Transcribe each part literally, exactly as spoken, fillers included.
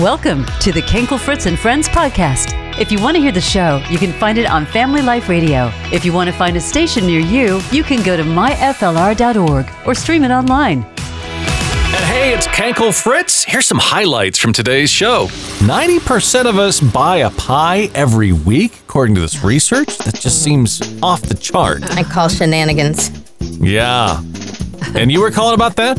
Welcome to the Kankelfritz and Friends podcast. If you want to hear the show, you can find it on Family Life Radio. If you want to find a station near you, you can go to my f l r dot org or stream it online. And hey, it's Kankelfritz. Here's some highlights from today's show. ninety percent of us buy a pie every week, according to this research. That just seems off the chart. I call shenanigans. Yeah. And you were calling about that?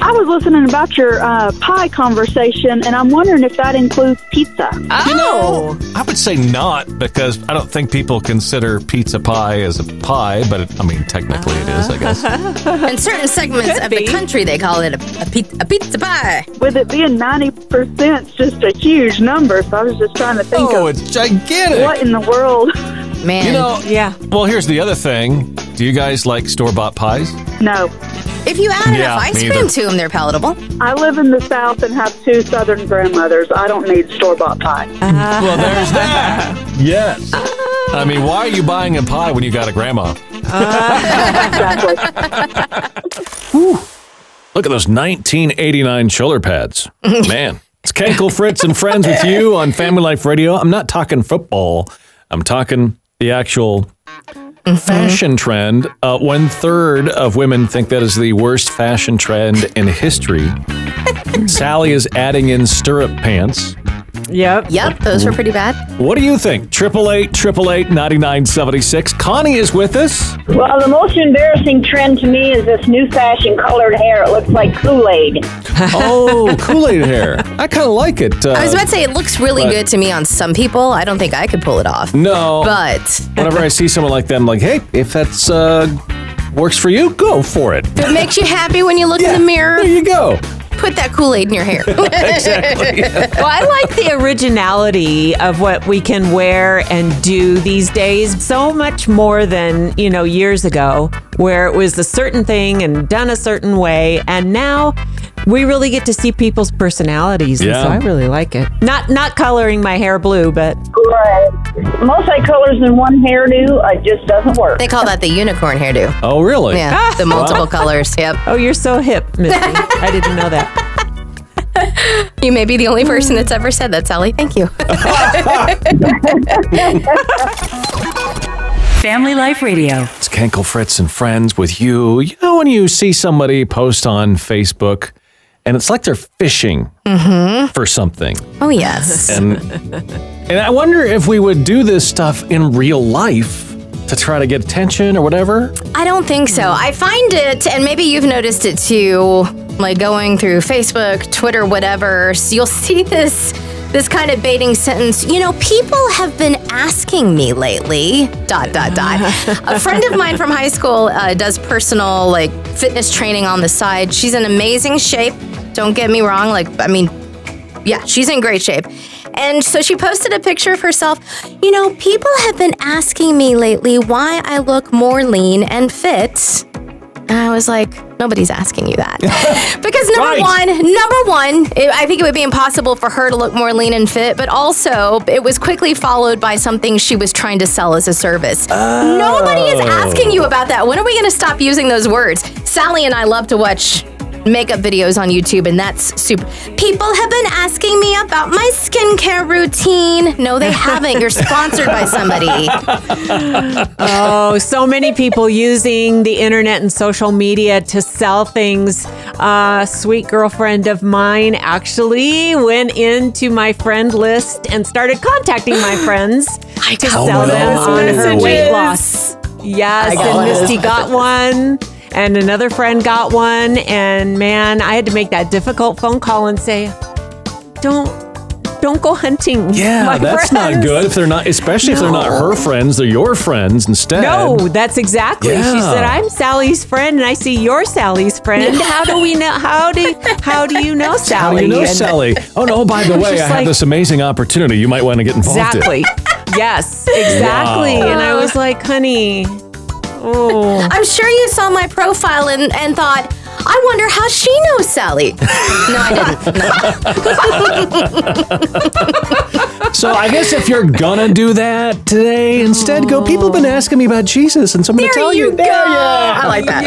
I was listening about your uh, pie conversation, and I'm wondering if that includes pizza. Oh! You know, I would say not, because I don't think people consider pizza pie as a pie, but it, I mean, technically uh-huh. it is, I guess. In certain segments of be. the country, they call it a, a, pe- a pizza pie. With it being ninety percent, it's just a huge number, so I was just trying to think oh, of it's gigantic. What in the world. Man. You know, yeah. Well, here's the other thing. Do you guys like store-bought pies? No. If you add yeah, enough ice cream either. to them, they're palatable. I live in the South and have two Southern grandmothers. I don't need store-bought pie. Uh, well, there's that. Yes. Uh, I mean, why are you buying a pie when you got a grandma? Uh, exactly. Whew. Look at those nineteen eighty-nine shoulder pads. Man, it's Kankelfritz and Friends with you on Family Life Radio. I'm not talking football. I'm talking the actual... Mm-hmm. Fashion trend. Uh, one third of women think that is the worst fashion trend in history. Sally is adding in stirrup pants. Yep. Yep, those were pretty bad. What do you think? eight eight eight, eight eight eight, nine nine seven six. Connie is with us. Well, the most embarrassing trend to me is this new fashion colored hair. It looks like Kool-Aid. Oh, Kool-Aid hair. I kind of like it. Uh, I was about to say, it looks really but, good to me on some people. I don't think I could pull it off. No. But. Whenever I see someone like that, I'm like, hey, if that's... Uh, works for you, go for it. If it makes you happy when you look yeah, in the mirror. There you go. Put that Kool-Aid in your hair. Exactly. Well, I like the originality of what we can wear and do these days so much more than, you know, years ago where it was a certain thing and done a certain way. And now we really get to see people's personalities. Yeah. And so I really like it. Not not coloring my hair blue, but... Right. Multi-colors in one hairdo, it just doesn't work. They call that the unicorn hairdo. Oh, really? Yeah, ah. the multiple colors. Yep. Oh, you're so hip, Missy. I didn't know that. You may be the only person that's ever said that, Sally. Thank you. Family Life Radio. It's Kankelfritz and Friends with you. You know when you see somebody post on Facebook, and it's like they're fishing mm-hmm. for something. Oh, yes. And, and I wonder if we would do this stuff in real life to try to get attention or whatever. I don't think so. I find it, and maybe you've noticed it too, like going through Facebook, Twitter, whatever, so you'll see this this kind of baiting sentence. You know, people have been asking me lately, dot, dot, dot. A friend of mine from high school uh, does personal, like, fitness training on the side. She's in amazing shape. Don't get me wrong. Like, I mean, yeah, she's in great shape. And so she posted a picture of herself. You know, people have been asking me lately why I look more lean and fit. And I was like, nobody's asking you that. Because number right. one, number one, it, I think it would be impossible for her to look more lean and fit, but also it was quickly followed by something she was trying to sell as a service. Oh. Nobody is asking you about that. When are we going to stop using those words? Sally and I love to watch makeup videos on YouTube, and that's super. People have been asking me about my skincare routine. No, they haven't. You're sponsored by somebody. Oh, so many people using the internet and social media to sell things. A sweet girlfriend of mine actually went into my friend list and started contacting my friends I to sell them on messages. Her weight loss. Yes, and it. Misty got one. And another friend got one, and man, I had to make that difficult phone call and say, don't don't go hunting. Yeah, my that's friends. Not good if they're not, especially no. if they're not her friends, they're your friends instead. No, that's exactly. Yeah. She said, I'm Sally's friend, and I see you're Sally's friend. How do we know? How do how do you know Sally? How do you know and, Sally? Oh no, by the way, I like, have this amazing opportunity. You might want to get involved. Exactly. In. Yes, exactly. Wow. And I was like, honey. Oh. I'm sure you saw my profile and, and thought, I wonder how she knows Sally. No, I didn't. No. So I guess if you're gonna do that today, instead go, people have been asking me about Jesus, and so I'm gonna there tell you. you. Go. There you go. I like that.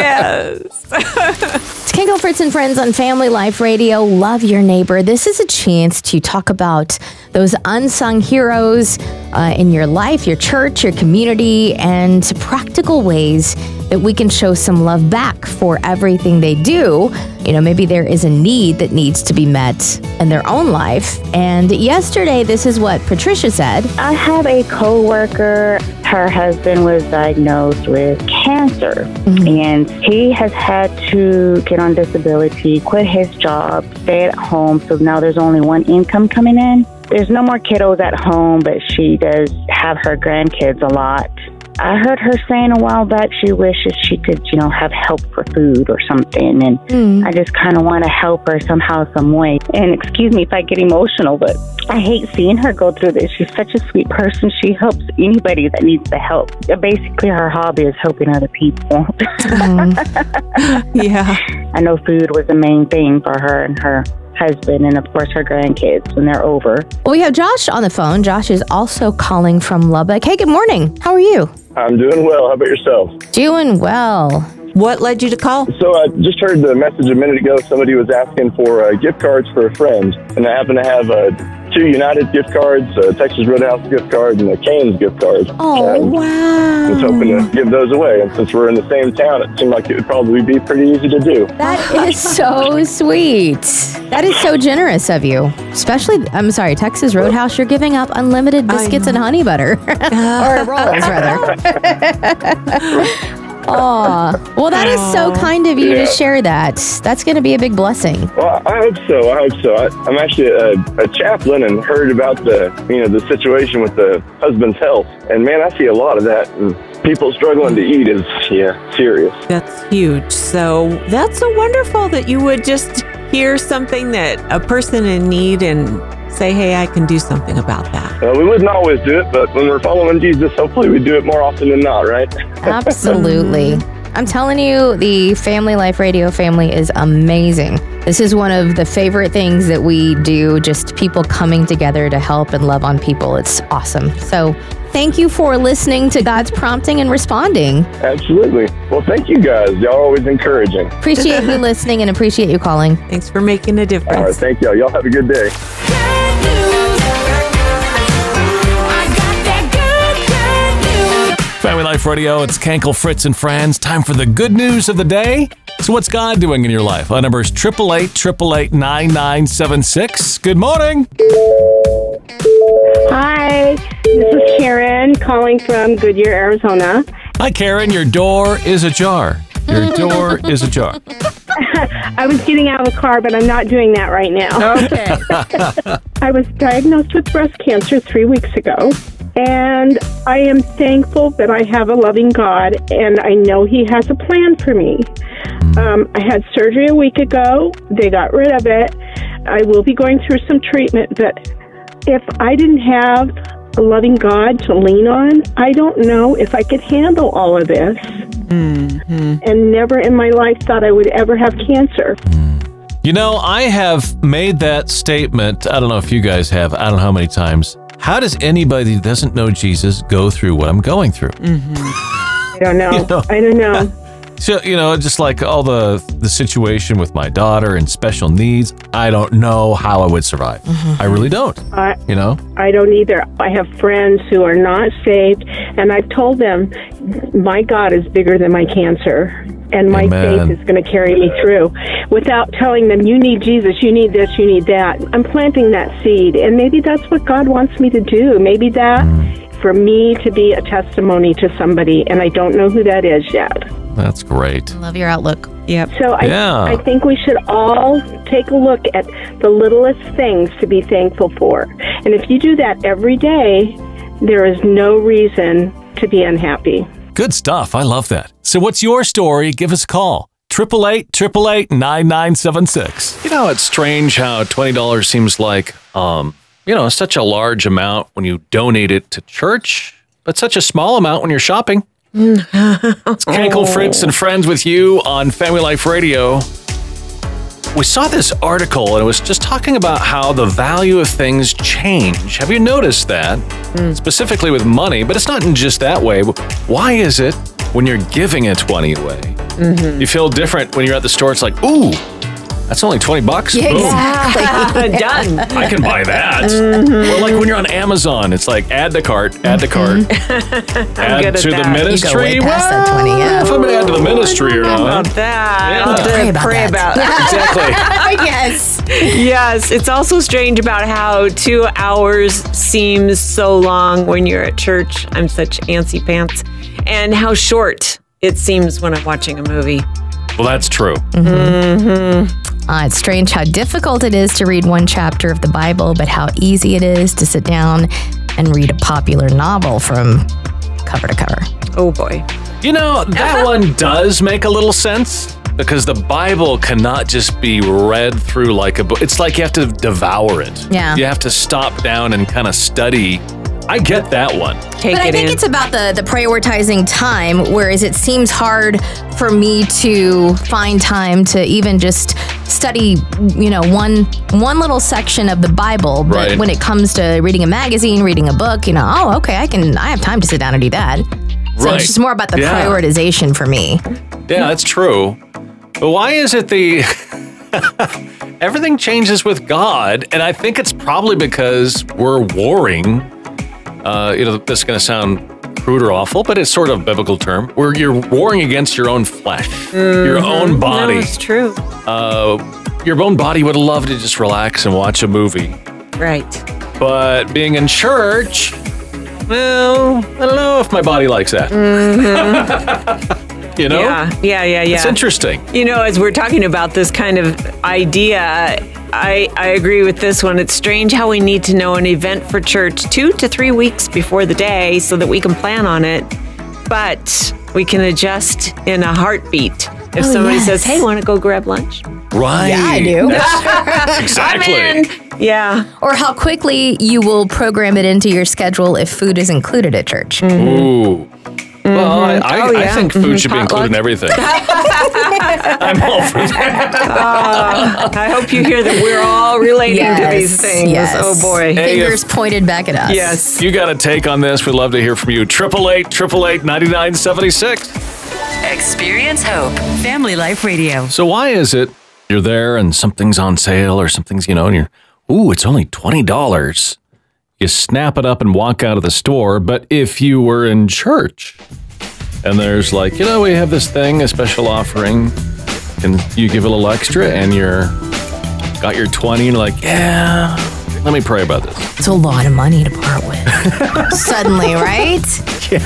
Yes. Kankelfritz and Friends on Family Life Radio. Love your neighbor. This is a chance to talk about those unsung heroes uh, in your life, your church, your community, and practical ways that we can show some love back for everything they do. You know, maybe there is a need that needs to be met in their own life. And yesterday, this is what Patricia said. I have a coworker. Her husband was diagnosed with cancer, mm-hmm. and he has had to get on disability, quit his job, stay at home. So now there's only one income coming in. There's no more kiddos at home, but she does have her grandkids a lot. I heard her saying a while back she wishes she could, you know, have help for food or something. And mm. I just kind of want to help her somehow, some way. And excuse me if I get emotional, but I hate seeing her go through this. She's such a sweet person. She helps anybody that needs the help. Basically, her hobby is helping other people. mm. Yeah. I know food was the main thing for her and her husband, and of course her grandkids when they're over. Well, we have Josh on the phone. Josh is also calling from Lubbock. Hey, good morning. How are you? I'm doing well. How about yourself? Doing well. What led you to call? So I just heard the message a minute ago. Somebody was asking for uh, gift cards for a friend, and I happen to have uh, two United gift cards, a Texas Roadhouse gift card, and a Cane's gift card. Oh, and wow. I was hoping to give those away, and since we're in the same town, it seemed like it would probably be pretty easy to do. That is so sweet. That is so generous of you. Especially, I'm sorry, Texas Roadhouse, you're giving up unlimited biscuits and honey butter. Or rolls, rather. Oh, well, that is so kind of you yeah. to share that. That's going to be a big blessing. Well, I hope so. I hope so. I, I'm actually a, a chaplain and heard about the, you know, the situation with the husband's health. And, man, I see a lot of that. And people struggling to eat is, yeah, serious. That's huge. So that's so wonderful that you would just hear something that a person in need and say, hey, I can do something about that. Well, we wouldn't always do it, but when we're following Jesus, hopefully we do it more often than not, right? Absolutely. I'm telling you, the Family Life Radio family is amazing. This is one of the favorite things that we do, just people coming together to help and love on people. It's awesome. So thank you for listening to God's prompting and responding. Absolutely. Well, thank you guys. Y'all are always encouraging. Appreciate you listening and appreciate you calling. Thanks for making a difference. All right, thank y'all. Y'all have a good day. Family Life Radio, it's Kankelfritz and Friends. Time for the good news of the day. So what's God doing in your life? Our number is eight eight eight, eight eight eight, nine nine seven six. Good morning. Hi, this is Karen calling from Goodyear, Arizona. Hi, Karen. Your door is ajar. Your door is ajar. I was getting out of the car, but I'm not doing that right now. Okay. I was diagnosed with breast cancer three weeks ago. And I am thankful that I have a loving God, and I know He has a plan for me. Um, I had surgery a week ago. They got rid of it. I will be going through some treatment, but if I didn't have a loving God to lean on, I don't know if I could handle all of this. Mm-hmm. And never in my life thought I would ever have cancer. You know, I have made that statement. I don't know if you guys have. I don't know how many times. How does anybody that doesn't know Jesus go through what I'm going through? Mm-hmm. I don't know. You know. I don't know. So, you know, just like all the the situation with my daughter and special needs, I don't know how I would survive. Mm-hmm. I really don't, uh, you know? I don't either. I have friends who are not saved, and I've told them, my God is bigger than my cancer, and my Amen. faith is going to carry me through. Without telling them, you need Jesus, you need this, you need that. I'm planting that seed, and maybe that's what God wants me to do. Maybe that... Mm. for me to be a testimony to somebody, and I don't know who that is yet. That's great. Love your outlook. Yep. So I, yeah. I think we should all take a look at the littlest things to be thankful for. And if you do that every day, there is no reason to be unhappy. Good stuff. I love that. So what's your story? Give us a call. eight eight eight, eight eight eight, nine nine seven six. You know, it's strange how twenty dollars seems like... um. you know, such a large amount when you donate it to church, but such a small amount when you're shopping. It's Kankelfritz and Friends with you on Family Life Radio. We saw this article, and it was just talking about how the value of things change. Have you noticed that? Mm. Specifically with money, but it's not in just that way. Why is it when you're giving it one way, Mm-hmm. You feel different when you're at the store. It's like, ooh, that's only twenty bucks. Yeah, boom. Exactly. Done. I can buy that. Mm-hmm. Well, like when you're on Amazon, it's like, add the cart, add the cart. Add to the ministry. You go way past that twenty, yeah. If I'm going to add to the ministry or not. About that. Yeah. I'll pray about pray that. About that. Exactly. Yes. Yes. It's also strange about how two hours seems so long when you're at church. I'm such antsy pants. And how short it seems when I'm watching a movie. Well, that's true. Mm-hmm. Mm-hmm. Uh, it's strange how difficult it is to read one chapter of the Bible, but how easy it is to sit down and read a popular novel from cover to cover. Oh, boy. You know, that one does make a little sense because the Bible cannot just be read through like a book. It's like you have to devour it. Yeah. You have to stop down and kind of study. I get that one. Take but I think in. It's about the, the prioritizing time, whereas it seems hard for me to find time to even just study, you know, one one little section of the Bible. But right. when it comes to reading a magazine, reading a book, you know, oh, okay, I can I have time to sit down and do that. So right. it's just more about the yeah. prioritization for me. Yeah, that's true. But why is it the... Everything changes with God, and I think it's probably because we're warring. Uh, you know, this is going to sound crude or awful, but it's sort of a biblical term where you're warring against your own flesh, mm-hmm. your own body. No, it's true. Uh, your own body would love to just relax and watch a movie. Right. But being in church, well, I don't know if my body likes that. Mm-hmm. You know? Yeah, yeah, yeah, yeah. It's interesting. You know, as we're talking about this kind of idea, I, I agree with this one. It's strange how we need to know an event for church two to three weeks before the day so that we can plan on it, but we can adjust in a heartbeat. If oh, somebody yes. says, hey, want to go grab lunch? Right. Yeah, I do. That's, exactly. I'm in. Yeah. Or how quickly you will program it into your schedule if food is included at church. Mm-hmm. Ooh. Well, I, I, oh, yeah. I think food mm-hmm. should be included in everything. I'm all for that. uh, I hope you hear that we're all relating yes, to these things. Yes. Oh, boy. Hey, fingers if, pointed back at us. Yes. You got a take on this. We'd love to hear from you. eight eight eight, eight eight eight, nine nine seven six. Experience Hope. Family Life Radio. So why is it you're there and something's on sale or something's, you know, and you're, ooh, it's only twenty dollars. You snap it up and walk out of the store, but if you were in church and there's like, you know, we have this thing, a special offering, and you give a little extra and you're got your twenty and like, yeah, let me pray about this. It's a lot of money to part with. Suddenly, right? Yeah.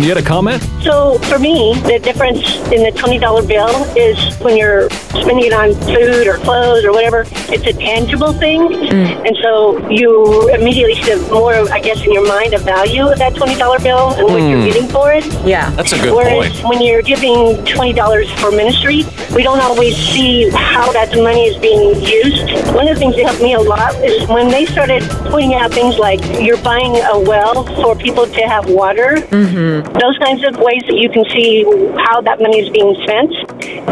You had a comment? So for me, the difference in the twenty dollar bill is when you're spending it on food or clothes or whatever, it's a tangible thing. Mm. And so you immediately should have more, I guess, in your mind, a value of that twenty dollar bill and what mm. you're getting for it. Yeah, that's a good Whereas point. When you're giving twenty dollars for ministry, we don't always see how that money is being used. One of the things that helped me a lot is when they started pointing out things like you're buying a well for people to have water, mm-hmm. those kinds of ways that you can see how that money is being spent,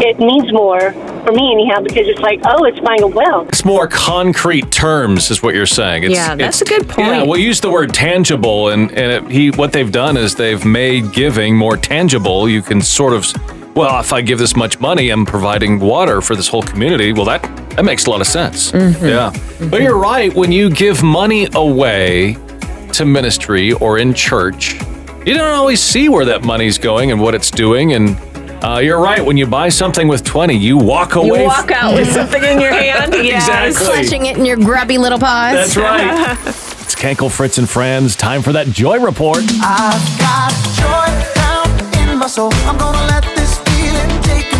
it means more for me anyhow because it's like, oh, it's buying a well. It's more concrete terms is what you're saying. It's, yeah, that's it's, a good point. Yeah, we use the word tangible, and, and it, he, what they've done is they've made giving more tangible. You can sort of... Well, if I give this much money, I'm providing water for this whole community. Well, that, that makes a lot of sense. Mm-hmm. Yeah. Mm-hmm. But you're right. When you give money away to ministry or in church, you don't always see where that money's going and what it's doing. And uh, you're right. When you buy something with twenty, you walk away. You walk out with something in your hand. Yeah. Exactly. Clutching it in your grubby little paws. That's right. It's Kankelfritz and Friends. Time for that Joy Report. I've got joy down in my soul. I'm going to let this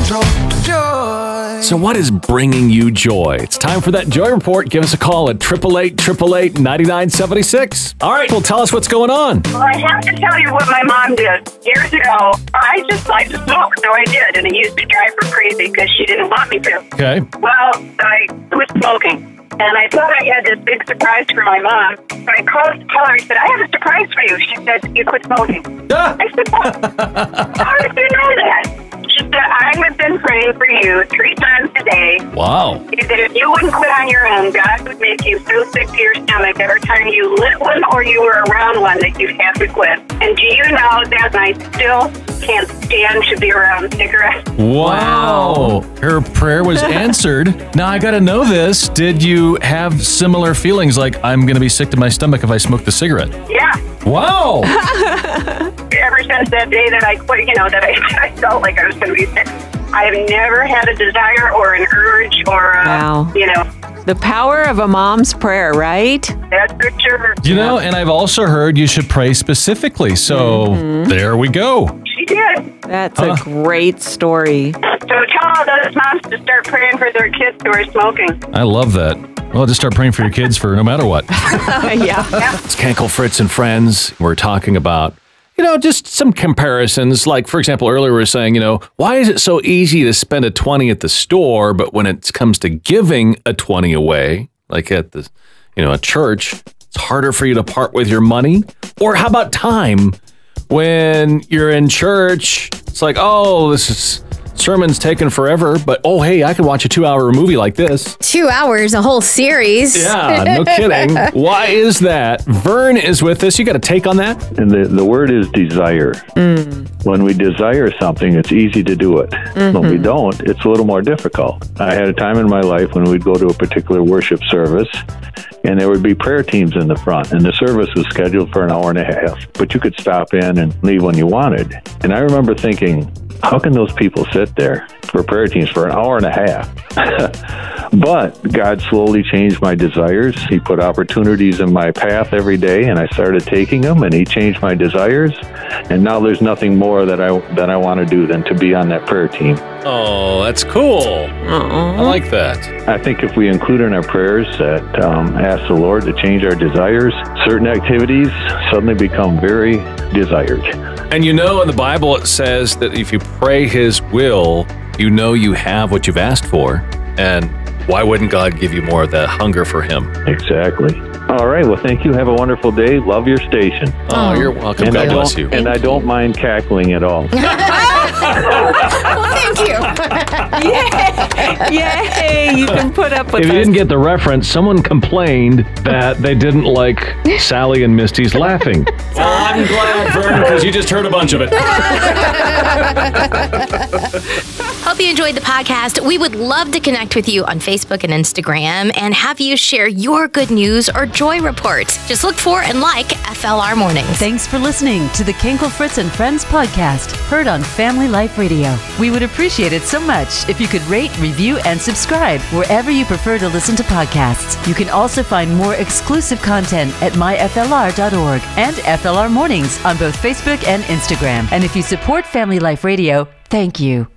Joy. So what is bringing you joy? It's time for that Joy Report. Give us a call at eight eight eight, eight eight eight, nine nine seven six. All right, well, tell us what's going on. Well, I have to tell you what my mom did. Years ago, I just liked to smoke, so I did, and it used to drive her crazy because she didn't want me to. Okay. Well, I was smoking. And I thought I had this big surprise for my mom. So I called to tell her, I said, I have a surprise for you. She said, you quit smoking. I said, well, how did you know that? Patricia, I have been praying for you three times a day. Wow. That if you wouldn't quit on your own, God would make you so sick to your stomach every time you lit one or you were around one that you'd have to quit. And do you know that I still can't stand to be around cigarettes? Wow. Her prayer was answered. Now, I got to know this. Did you have similar feelings like, I'm going to be sick to my stomach if I smoke the cigarette? Yeah. Wow. Ever since that day that I quit, you know, that I, I felt like I was going to be sick, I've never had a desire or an urge or, a, wow. you know. The power of a mom's prayer, right? That's for sure. You know, and I've also heard you should pray specifically. So mm-hmm. there we go. She did. That's huh. a great story. So tell all those moms to start praying for their kids who are smoking. I love that. Well, just start praying for your kids for no matter what. yeah. It's Kankelfritz and Friends. We're talking about, you know, just some comparisons. Like, for example, earlier we were saying, you know, why is it so easy to spend a twenty at the store, but when it comes to giving a twenty away, like at the, you know, a church, it's harder for you to part with your money? Or how about time? When you're in church, it's like, oh, this is... sermon's taken forever, but oh, hey, I can watch a two-hour movie like this. Two hours, a whole series. Yeah, no kidding. Why is that? Verne is with us. You got a take on that? And the, the word is desire. Mm. When we desire something, it's easy to do it. Mm-hmm. When we don't, it's a little more difficult. I had a time in my life when we'd go to a particular worship service, and there would be prayer teams in the front, and the service was scheduled for an hour and a half, but you could stop in and leave when you wanted. And I remember thinking, how can those people sit there for prayer teams for an hour and a half? But God slowly changed my desires. He put opportunities in my path every day, and I started taking them, and He changed my desires. And now there's nothing more that I that I want to do than to be on that prayer team. Oh, that's cool. Uh-uh. I like that. I think if we include in our prayers that um, ask the Lord to change our desires, certain activities suddenly become very desired. And you know, in the Bible it says that if you pray His will, you know you have what you've asked for. And why wouldn't God give you more of that hunger for Him? Exactly. All right. Well, thank you. Have a wonderful day. Love your station. Oh, oh you're welcome. God bless you. And I don't mind cackling at all. Well, thank you. Yay. Yay. You can put up with it. If you didn't get the reference, someone complained that they didn't like Sally and Misty's laughing. Well, I'm glad, Vern, because you just heard a bunch of it. Hope you enjoyed the podcast. We would love to connect with you on Facebook and Instagram and have you share your good news or joy reports. Just look for and like F L R Mornings. Thanks for listening to the Kankelfritz and Friends podcast, heard on Family Life Radio. We would appreciate it so much if you could rate, review, and subscribe wherever you prefer to listen to podcasts. You can also find more exclusive content at my f l r dot org and F L R Mornings on both Facebook and Instagram. And if you support Family Life Radio, thank you.